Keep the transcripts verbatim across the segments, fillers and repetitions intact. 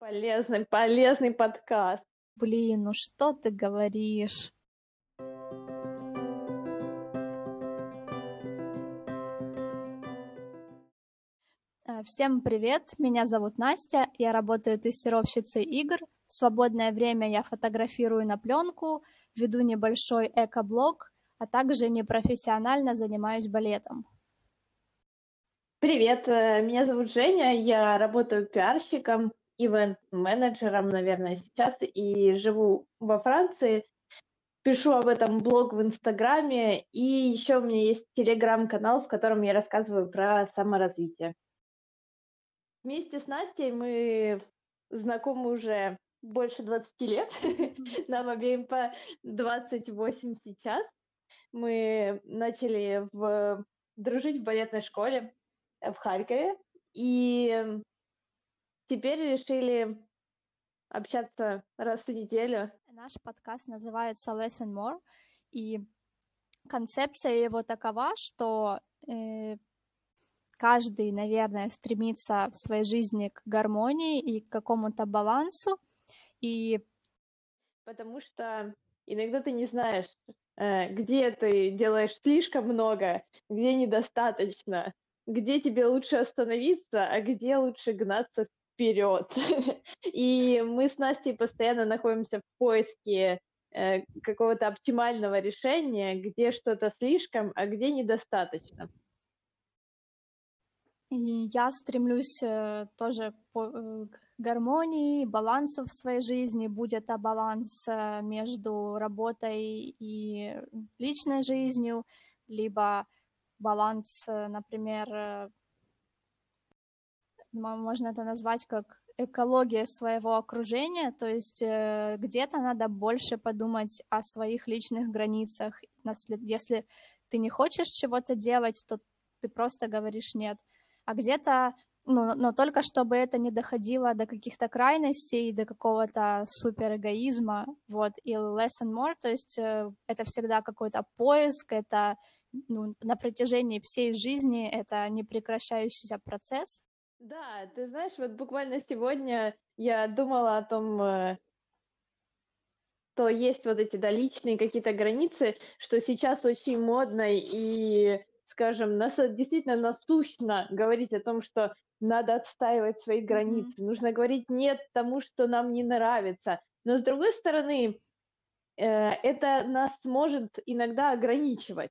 Полезный, полезный подкаст. Блин, ну что ты говоришь? Всем привет, меня зовут Настя, я работаю тестировщицей игр, в свободное время я фотографирую на пленку, веду небольшой эко-блог, а также непрофессионально занимаюсь балетом. Привет, меня зовут Женя, я работаю пиарщиком, ивент-менеджером, наверное, сейчас, и живу во Франции, пишу об этом блог в Инстаграме, и еще у меня есть Телеграм-канал, в котором я рассказываю про саморазвитие. Вместе с Настей мы знакомы уже больше двадцати лет, нам обеим по двадцать восемь сейчас. Мы начали в... дружить в балетной школе в Харькове, и теперь решили общаться раз в неделю. Наш подкаст называется Less and More, и концепция его такова, что... Э- Каждый, наверное, стремится в своей жизни к гармонии и к какому-то балансу, и... Потому что иногда ты не знаешь, где ты делаешь слишком много, где недостаточно, где тебе лучше остановиться, а где лучше гнаться вперед. И мы с Настей постоянно находимся в поиске какого-то оптимального решения, где что-то слишком, а где недостаточно. И я стремлюсь тоже к гармонии, балансу в своей жизни. Будь это баланс между работой и личной жизнью, либо баланс, например, можно это назвать как экология своего окружения, то есть где-то надо больше подумать о своих личных границах. Если ты не хочешь чего-то делать, то ты просто говоришь «нет». А где-то, ну, но только чтобы это не доходило до каких-то крайностей, до какого-то суперэгоизма, вот, и less and more, то есть это всегда какой-то поиск, это, ну, на протяжении всей жизни, это непрекращающийся процесс. Да, ты знаешь, вот буквально сегодня я думала о том, что есть вот эти, да, личные какие-то границы, что сейчас очень модно и... скажем, нас, действительно насущно говорить о том, что надо отстаивать свои границы, mm-hmm. нужно говорить «нет» тому, что нам не нравится. Но, с другой стороны, э, это нас может иногда ограничивать.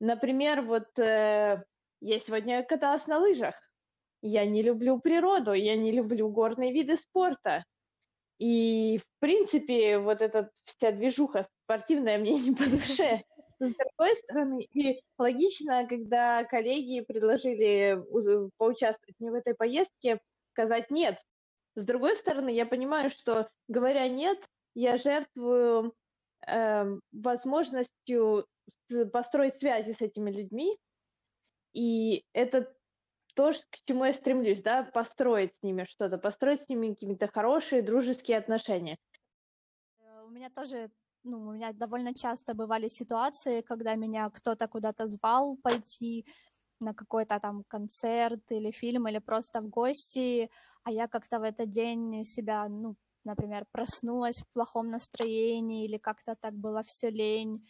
Например, вот э, я сегодня каталась на лыжах, я не люблю природу, я не люблю горные виды спорта. И, в принципе, вот эта вся движуха спортивная мне не по душе. С другой стороны, и логично, когда коллеги предложили поучаствовать мне в этой поездке, сказать «нет». С другой стороны, я понимаю, что, говоря «нет», я жертвую э, возможностью построить связи с этими людьми, и это то, к чему я стремлюсь, да, построить с ними что-то, построить с ними какие-то хорошие дружеские отношения. У меня тоже... Ну, у меня довольно часто бывали ситуации, когда меня кто-то куда-то звал пойти на какой-то там концерт или фильм, или просто в гости, а я как-то в этот день себя, ну, например, проснулась в плохом настроении, или как-то так было все лень,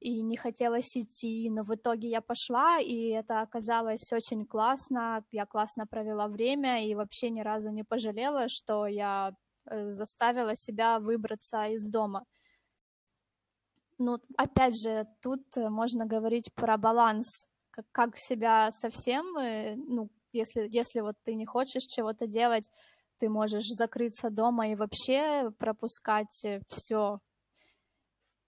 и не хотелось идти, но в итоге я пошла, и это оказалось очень классно, я классно провела время и вообще ни разу не пожалела, что я заставила себя выбраться из дома. Ну, опять же, тут можно говорить про баланс, как, как себя совсем, ну, если, если вот ты не хочешь чего-то делать, ты можешь закрыться дома и вообще пропускать все.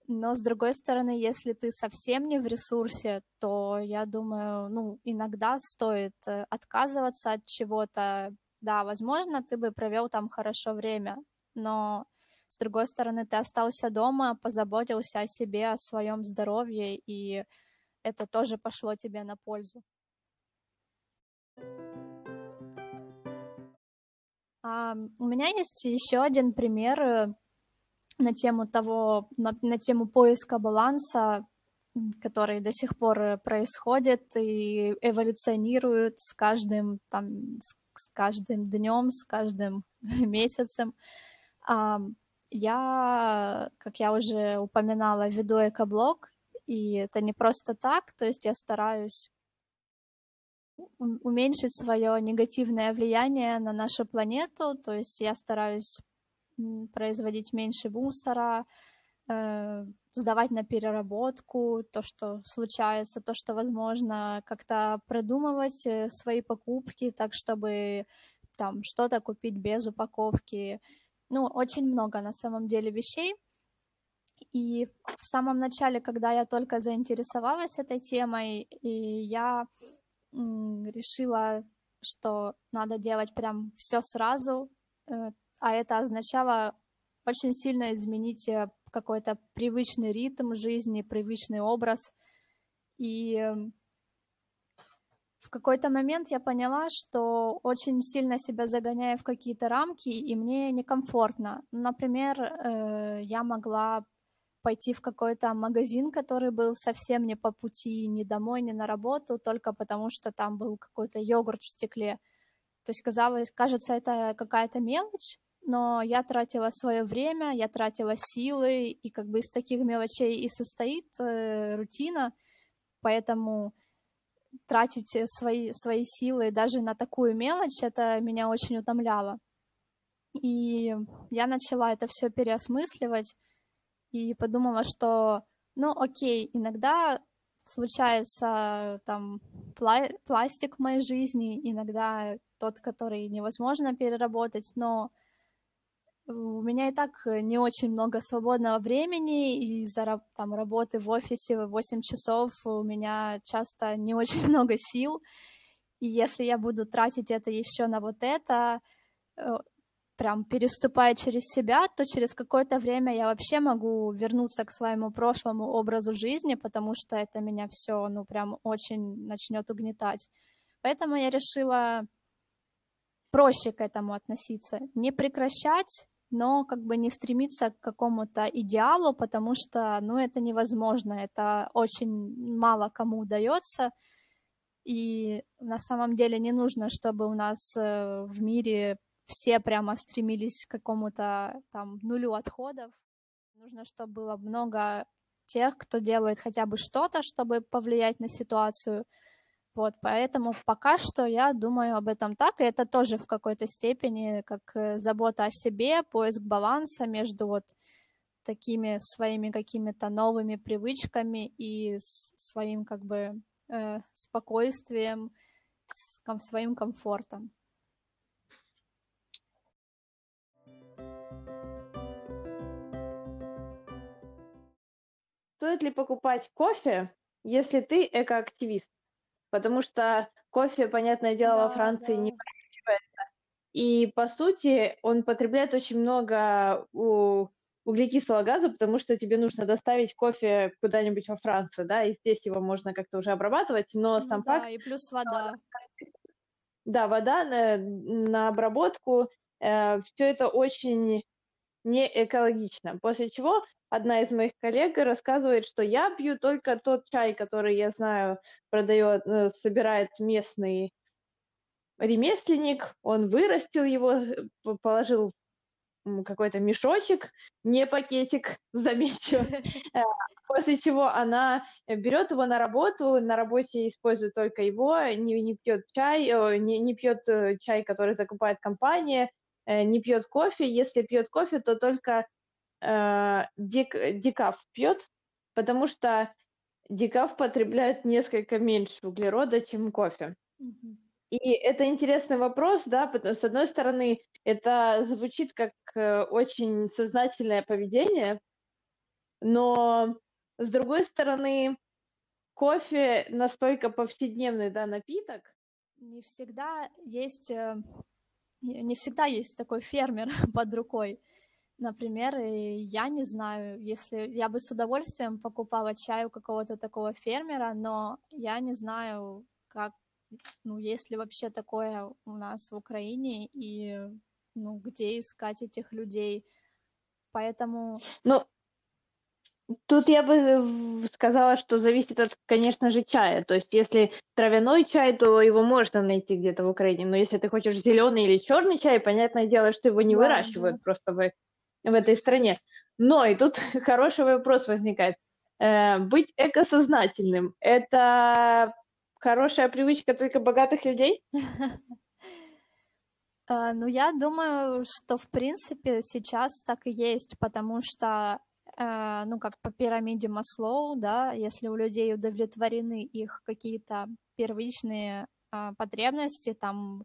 Но, с другой стороны, если ты совсем не в ресурсе, то, я думаю, ну, иногда стоит отказываться от чего-то. Да, возможно, ты бы провел там хорошо время, но... С другой стороны, ты остался дома, позаботился о себе, о своем здоровье, и это тоже пошло тебе на пользу. А у меня есть еще один пример на тему того, на, на тему поиска баланса, который до сих пор происходит и эволюционирует с каждым, там, с с каждым днем, с каждым месяцем. Я, как я уже упоминала, веду экоблог, и это не просто так, то есть я стараюсь уменьшить свое негативное влияние на нашу планету, то есть я стараюсь производить меньше мусора, сдавать на переработку то, что случается, то, что возможно, как-то продумывать свои покупки так, чтобы там что-то купить без упаковки. Ну, очень много на самом деле вещей. И в самом начале, когда я только заинтересовалась этой темой, и я решила, что надо делать прям все сразу, а это означало очень сильно изменить какой-то привычный ритм жизни, привычный образ. И в какой-то момент я поняла, что очень сильно себя загоняю в какие-то рамки, и мне некомфортно. Например, я могла пойти в какой-то магазин, который был совсем не по пути, ни домой, ни на работу, только потому что там был какой-то йогурт в стекле. То есть, казалось, кажется, это какая-то мелочь, но я тратила свое время, я тратила силы, и как бы из таких мелочей и состоит э, рутина, поэтому тратить свои, свои силы даже на такую мелочь, это меня очень утомляло. И я начала это все переосмысливать и подумала, что, ну, окей, иногда случается там пла- пластик в моей жизни, иногда тот, который невозможно переработать, но у меня и так не очень много свободного времени, и за там, работы в офисе восемь часов у меня часто не очень много сил, и если я буду тратить это еще на вот это, прям переступая через себя, то через какое-то время я вообще могу вернуться к своему прошлому образу жизни, потому что это меня все, ну, прям очень начнет угнетать. Поэтому я решила проще к этому относиться, не прекращать, но как бы не стремиться к какому-то идеалу, потому что, ну, это невозможно, это очень мало кому удается, и на самом деле не нужно, чтобы у нас в мире все прямо стремились к какому-то там нулю отходов. Нужно, чтобы было много тех, кто делает хотя бы что-то, чтобы повлиять на ситуацию. Вот, поэтому пока что я думаю об этом так, и это тоже в какой-то степени как забота о себе, поиск баланса между вот такими своими какими-то новыми привычками и своим как бы э, спокойствием, с, ком, своим комфортом. Стоит ли покупать кофе, если ты экоактивист? Потому что кофе, понятное дело, да, во Франции да. не выращивается. И, по сути, он потребляет очень много углекислого газа, потому что тебе нужно доставить кофе куда-нибудь во Францию, да, и здесь его можно как-то уже обрабатывать, но сам да, факт... Да, и плюс вода. Да, вода на, на обработку. Э, все это очень неэкологично, после чего... Одна из моих коллег рассказывает, что я пью только тот чай, который, я знаю, продает, собирает местный ремесленник. Он вырастил его, положил какой-то мешочек, не пакетик, замечу. После чего она берет его на работу, на работе использует только его, не, не пьет чай, не, не пьет чай, который закупает компания, не пьет кофе. Если пьет кофе, то только... Дек, декаф пьет, потому что декаф потребляет несколько меньше углерода, чем кофе. Mm-hmm. И это интересный вопрос, да, потому что, с одной стороны, это звучит как очень сознательное поведение, но, с другой стороны, кофе настолько повседневный, да, напиток. Не всегда есть, не всегда есть такой фермер под рукой. Например, я не знаю, если я бы с удовольствием покупала чай у какого-то такого фермера, но я не знаю, как, ну, есть ли вообще такое у нас в Украине и, ну, где искать этих людей, поэтому. Ну, Тут я бы сказала, что зависит от, конечно же, чая. То есть, если травяной чай, то его можно найти где-то в Украине. Но если ты хочешь зеленый или черный чай, понятное дело, что его не да, выращивают да. просто в, в этой стране. Но и тут хороший вопрос возникает. Э, быть экосознательным – это хорошая привычка только богатых людей? Ну, я думаю, что, в принципе, сейчас так и есть, потому что ну, как по пирамиде Маслоу, да, если у людей удовлетворены их какие-то первичные а, потребности, там,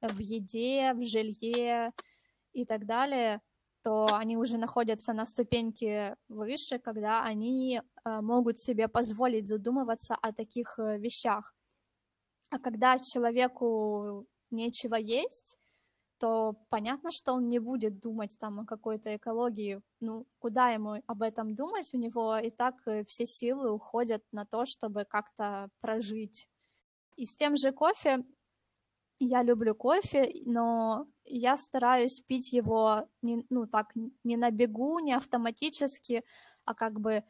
в еде, в жилье и так далее, то они уже находятся на ступеньке выше, когда они а, могут себе позволить задумываться о таких вещах. А когда человеку нечего есть, то понятно, что он не будет думать там о какой-то экологии, ну, куда ему об этом думать, у него и так все силы уходят на то, чтобы как-то прожить. И с тем же кофе, я люблю кофе, но я стараюсь пить его, не, ну, так, не на бегу, не автоматически, а как бы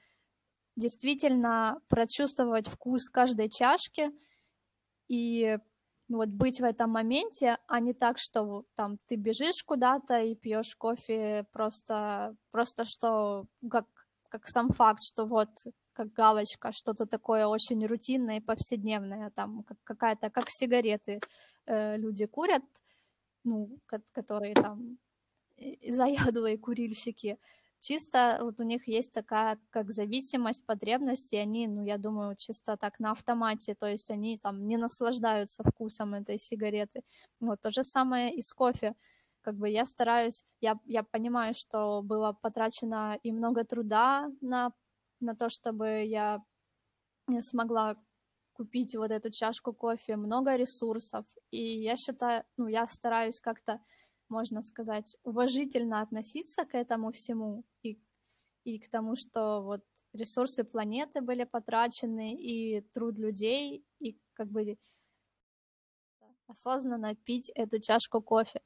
действительно прочувствовать вкус каждой чашки и вот быть в этом моменте, а не так, что там ты бежишь куда-то и пьешь кофе просто, просто что, как, как сам факт, что вот, как галочка, что-то такое очень рутинное и повседневное, там, как, какая-то, как сигареты э, люди курят, ну, которые там заядлые курильщики, чисто вот у них есть такая, как зависимость, потребности, они, ну, я думаю, чисто так на автомате, то есть они там не наслаждаются вкусом этой сигареты. Вот то же самое и с кофе. Как бы я стараюсь, я, я понимаю, что было потрачено и много труда на, на то, чтобы я смогла купить вот эту чашку кофе, много ресурсов, и я считаю, ну, я стараюсь как-то, можно сказать, уважительно относиться к этому всему и, и к тому, что вот ресурсы планеты были потрачены, и труд людей, и как бы осознанно пить эту чашку кофе.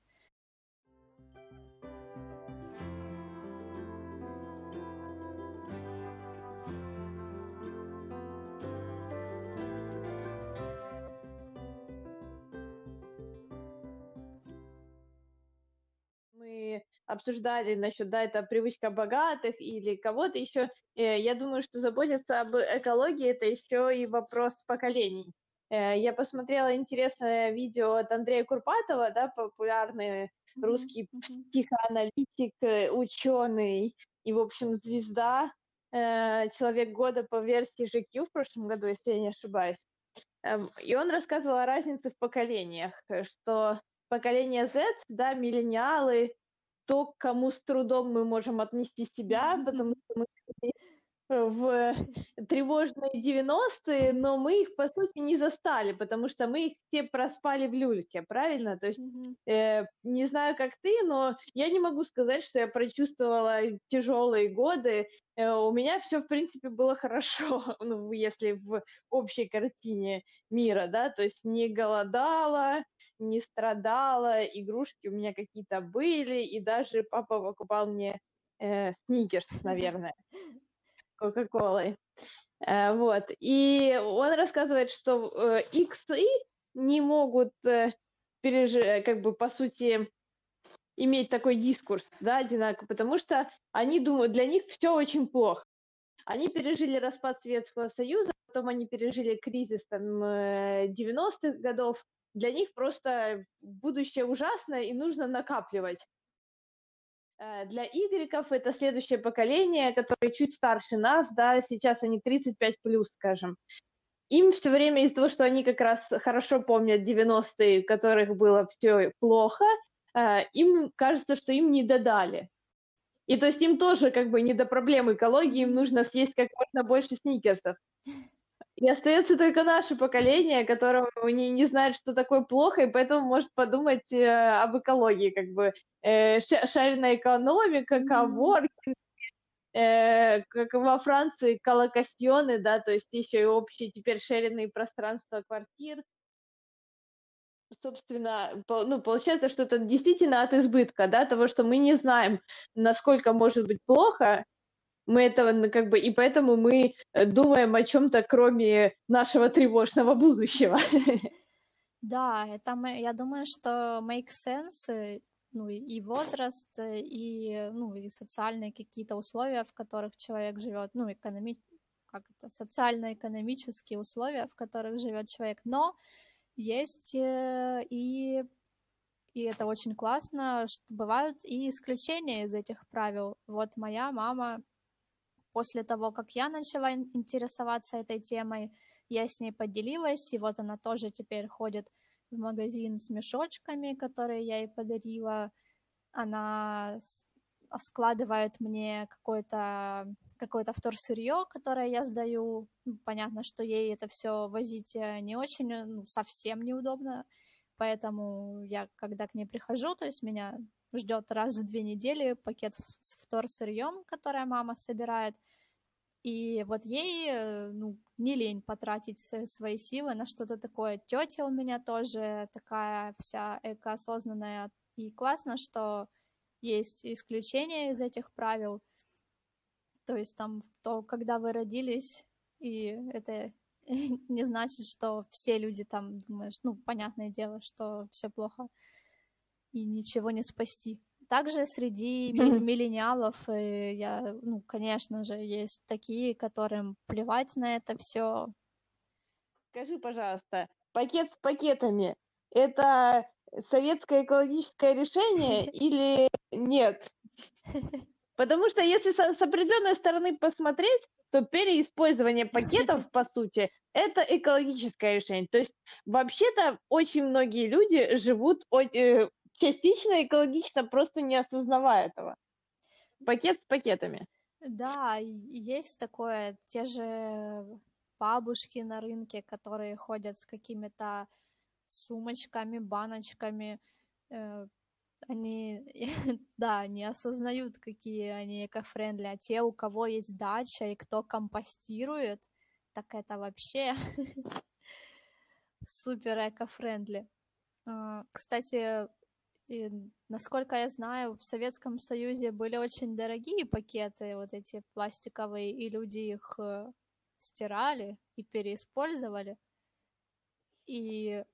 Обсуждали насчет, да, это привычка богатых или кого-то еще. Я думаю, что заботиться об экологии – это еще и вопрос поколений. Я посмотрела интересное видео от Андрея Курпатова, да, популярный русский психоаналитик, ученый и, в общем, звезда, человек года по версии джи кью в прошлом году, если я не ошибаюсь. И он рассказывал о разнице в поколениях, что поколение зет, да, миллениалы, то, к кому с трудом мы можем отнести себя, потому что мы в тревожные девяностые, но мы их, по сути, не застали, потому что мы их все проспали в люльке, правильно? То есть, э, не знаю, как ты, но я не могу сказать, что я прочувствовала тяжелые годы. Э, у меня все, в принципе, было хорошо, ну, если в общей картине мира, да, то есть не голодала, не страдала, игрушки у меня какие-то были, и даже папа покупал мне э, сникерс, наверное, кока-колой. Э, вот. И он рассказывает, что э, иксы не могут э, переж... как бы, по сути, иметь такой дискурс, да, одинаково, потому что они думают, для них все очень плохо. Они пережили распад Советского Союза, потом они пережили кризис там, э, девяностых годов. Для них просто будущее ужасное и нужно накапливать. Для игреков это следующее поколение, которое чуть старше нас, да, сейчас они тридцать пять плюс, скажем. Им все время из-за того, что они как раз хорошо помнят девяностые, в которых было все плохо, им кажется, что им не додали. И то есть им тоже как бы не до проблем экологии, им нужно съесть как можно больше сникерсов. И остается только наше поколение, которое не, не знает, что такое плохо, и поэтому может подумать э, об экологии, как бы э, шарная экономика, коворкинг, э, как во Франции колокастионы, да, то есть еще и общие теперь шеренные пространства квартир. Собственно, по, ну, получается, что это действительно от избытка, да, того, что мы не знаем, насколько может быть плохо, Мы этого как бы, и поэтому мы думаем о чем-то, кроме нашего тревожного будущего. Да, это мы, я думаю, что make sense, ну, и возраст, и, ну, и социальные какие-то условия, в которых человек живет, ну, экономи... как это, социально-экономические условия, в которых живет человек, но есть и, и это очень классно, что бывают и исключения из этих правил. Вот моя мама, после того, как я начала интересоваться этой темой, я с ней поделилась, и вот она тоже теперь ходит в магазин с мешочками, которые я ей подарила. Она складывает мне какое-то, какое-то вторсырье, которое я сдаю. Понятно, что ей это все возить не очень, ну, совсем неудобно, поэтому я, когда к ней прихожу, то есть меня ждет раз в две недели пакет с вторсырьем, которое мама собирает. И вот ей, ну, не лень потратить свои силы на что-то такое. Тетя у меня тоже такая вся экоосознанная. И классно, что есть исключения из этих правил. То есть там, то, когда вы родились, и это не значит, что все люди там думаешь, ну, понятное дело, что все плохо и ничего не спасти. Также среди миллениалов, я, ну, конечно же, есть такие, которым плевать на это все. Скажи, пожалуйста, пакет с пакетами – это советское экологическое решение или нет? Потому что если с определенной стороны посмотреть, то переиспользование пакетов, по сути, это экологическое решение. То есть вообще-то очень многие люди живут частично экологично, просто не осознавая этого. Пакет с пакетами. Да, есть такое. Те же бабушки на рынке, которые ходят с какими-то сумочками, баночками. Они, да, не осознают, какие они эко-френдли. А те, у кого есть дача и кто компостирует, так это вообще супер эко-френдли. Кстати, и, насколько я знаю, в Советском Союзе были очень дорогие пакеты, вот эти пластиковые, и люди их стирали и переиспользовали, и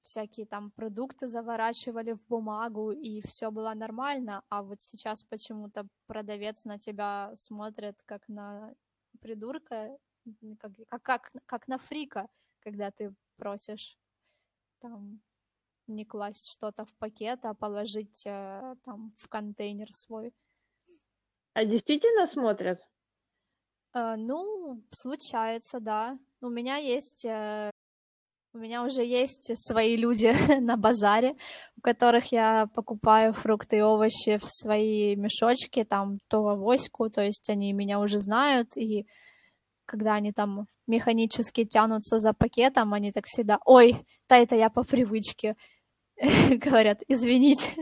всякие там продукты заворачивали в бумагу, и все было нормально, а вот сейчас почему-то продавец на тебя смотрит как на придурка, как, как, как, как на фрика, когда ты просишь там не класть что-то в пакет, а положить там в контейнер свой. А действительно смотрят? Э, ну, случается, да. У меня есть, э, у меня уже есть свои люди на базаре, у которых я покупаю фрукты и овощи в свои мешочки, там, ту авоську, то есть они меня уже знают, и когда они там механически тянутся за пакетом, они так всегда: «Ой, та это я по привычке», говорят, «извините».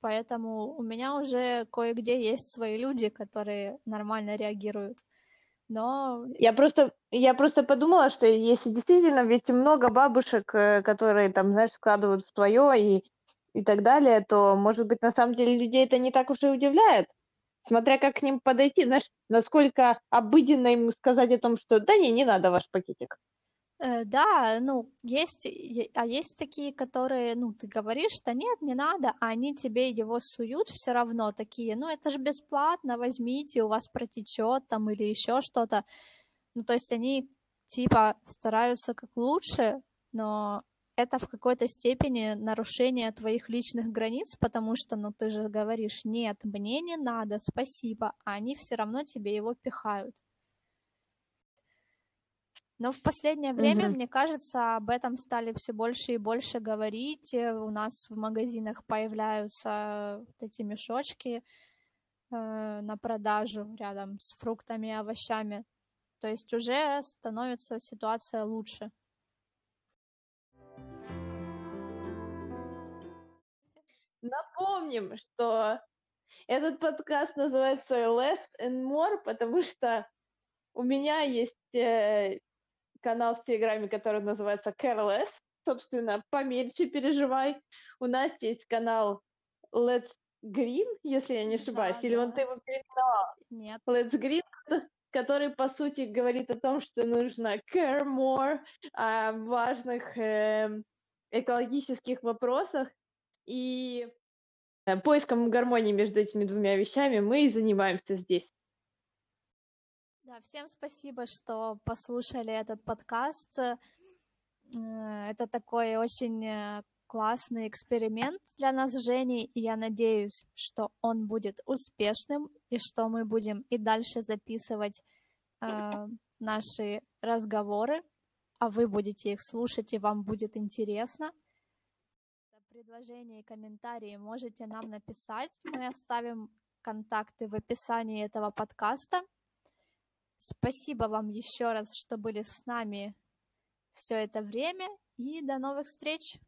Поэтому у меня уже кое-где есть свои люди, которые нормально реагируют. Но... Я просто, я просто подумала, что если действительно, ведь много бабушек, которые там, знаешь, складывают в твое и, и так далее, то, может быть, на самом деле людей это не так уж и удивляет, смотря как к ним подойти, знаешь, насколько обыденно им сказать о том, что да не, не надо ваш пакетик. Э, да, ну, есть, а есть такие, которые, ну, ты говоришь, что нет, не надо, а они тебе его суют все равно, такие, ну, это же бесплатно, возьмите, у вас протечет там или еще что-то. Ну, то есть они, типа, стараются как лучше, но это в какой-то степени нарушение твоих личных границ, потому что, ну, ты же говоришь: нет, мне не надо, спасибо, а они все равно тебе его пихают. Но в последнее время, угу. мне кажется, об этом стали все больше и больше говорить. У нас в магазинах появляются вот эти мешочки э, на продажу рядом с фруктами и овощами. То есть уже становится ситуация лучше. Напомним, что этот подкаст называется Less and More, потому что у меня есть... Э, канал в Телеграме, который называется Careless. Собственно, помельче переживай. У Насти есть канал Let's Green, если я не ошибаюсь. Да, Или да. он ты его переименовал? Нет. Let's Green, который, по сути, говорит о том, что нужно care more о важных э, экологических вопросах. И поиском гармонии между этими двумя вещами мы и занимаемся здесь. Да, всем спасибо, что послушали этот подкаст. Это такой очень классный эксперимент для нас с Женей, и я надеюсь, что он будет успешным, и что мы будем и дальше записывать э, наши разговоры, а вы будете их слушать, и вам будет интересно. Предложения и комментарии можете нам написать. Мы оставим контакты в описании этого подкаста. Спасибо вам еще раз, что были с нами все это время, и до новых встреч!